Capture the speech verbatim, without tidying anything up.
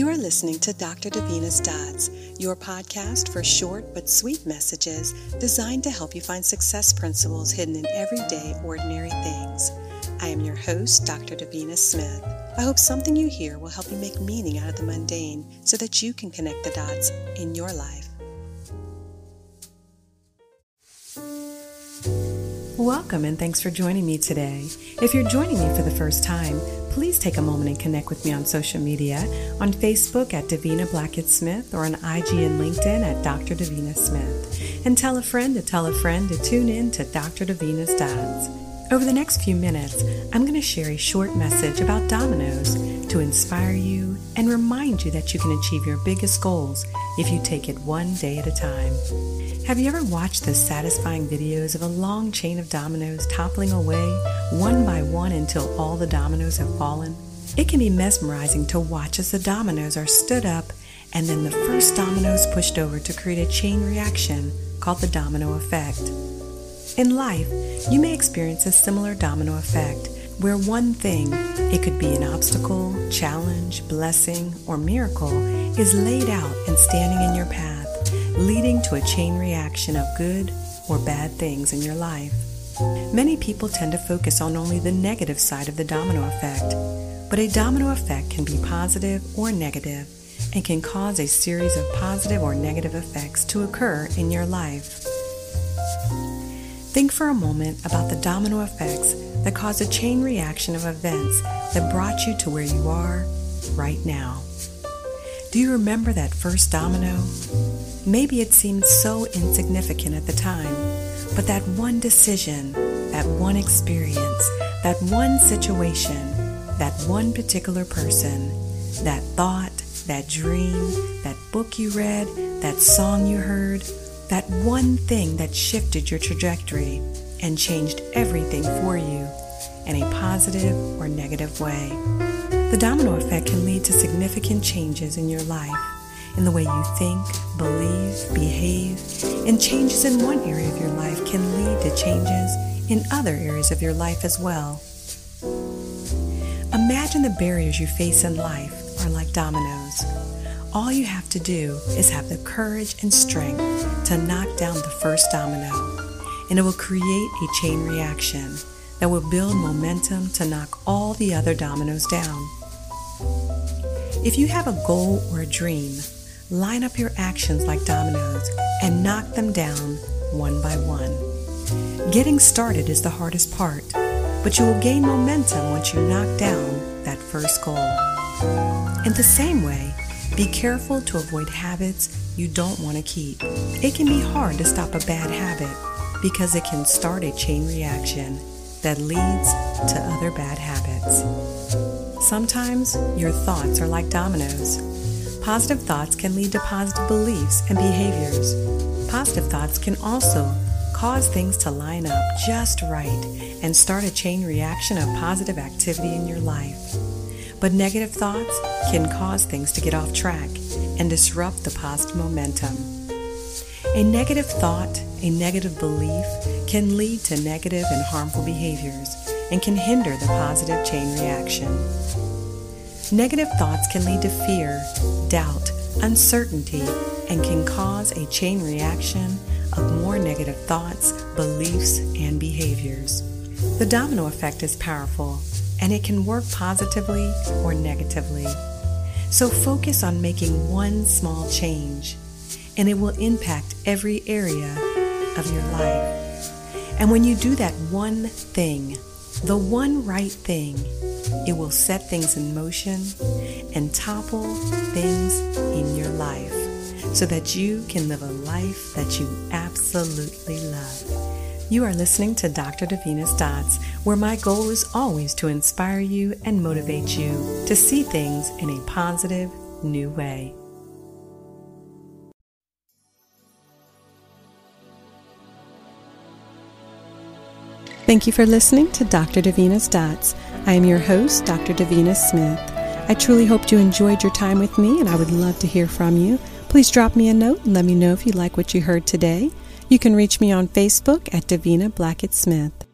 You are listening to Doctor Davina's Dots, your podcast for short but sweet messages designed to help you find success principles hidden in everyday, ordinary things. I am your host, Doctor Davina Smith. I hope something you hear will help you make meaning out of the mundane so that you can connect the dots in your life. Welcome and thanks for joining me today. If you're joining me for the first time, please take a moment and connect with me on social media, on Facebook at Davina Blackett Smith, or on I G and LinkedIn at Doctor Davina Smith. And tell a friend to tell a friend to tune in to Doctor Davina's Dots. Over the next few minutes, I'm going to share a short message about dominoes to inspire you and remind you that you can achieve your biggest goals if you take it one day at a time. Have you ever watched the satisfying videos of a long chain of dominoes toppling away one by one until all the dominoes have fallen? It can be mesmerizing to watch as the dominoes are stood up and then the first domino is pushed over to create a chain reaction called the domino effect. In life, you may experience a similar domino effect where one thing, it could be an obstacle, challenge, blessing, or miracle, is laid out and standing in your path, leading to a chain reaction of good or bad things in your life. Many people tend to focus on only the negative side of the domino effect, but a domino effect can be positive or negative and can cause a series of positive or negative effects to occur in your life. Think for a moment about the domino effects that cause a chain reaction of events that brought you to where you are right now. Do you remember that first domino? Maybe it seemed so insignificant at the time, but that one decision, that one experience, that one situation, that one particular person, that thought, that dream, that book you read, that song you heard, that one thing that shifted your trajectory and changed everything for you in a positive or negative way. The domino effect can lead to significant changes in your life, in the way you think, believe, behave, and changes in one area of your life can lead to changes in other areas of your life as well. Imagine the barriers you face in life are like dominoes. All you have to do is have the courage and strength to knock down the first domino, and it will create a chain reaction that will build momentum to knock all the other dominoes down. If you have a goal or a dream, line up your actions like dominoes and knock them down one by one. Getting started is the hardest part, but you will gain momentum once you knock down that first goal. In the same way, be careful to avoid habits you don't want to keep. It can be hard to stop a bad habit because it can start a chain reaction that leads to other bad habits. Sometimes your thoughts are like dominoes. Positive thoughts can lead to positive beliefs and behaviors. Positive thoughts can also cause things to line up just right and start a chain reaction of positive activity in your life. But negative thoughts can cause things to get off track and disrupt the positive momentum. A negative thought, a negative belief, can lead to negative and harmful behaviors and can hinder the positive chain reaction. Negative thoughts can lead to fear, doubt, uncertainty, and can cause a chain reaction of more negative thoughts, beliefs, and behaviors. The domino effect is powerful, and it can work positively or negatively. So focus on making one small change, and it will impact every area of your life. And when you do that one thing, the one right thing, it will set things in motion and topple things in your life so that you can live a life that you absolutely love. You are listening to Doctor Davina's Dots, where my goal is always to inspire you and motivate you to see things in a positive, new way. Thank you for listening to Doctor Davina's Dots. I am your host, Doctor Davina Smith. I truly hope you enjoyed your time with me, and I would love to hear from you. Please drop me a note and let me know if you like what you heard today. You can reach me on Facebook at Davina Blackett Smith.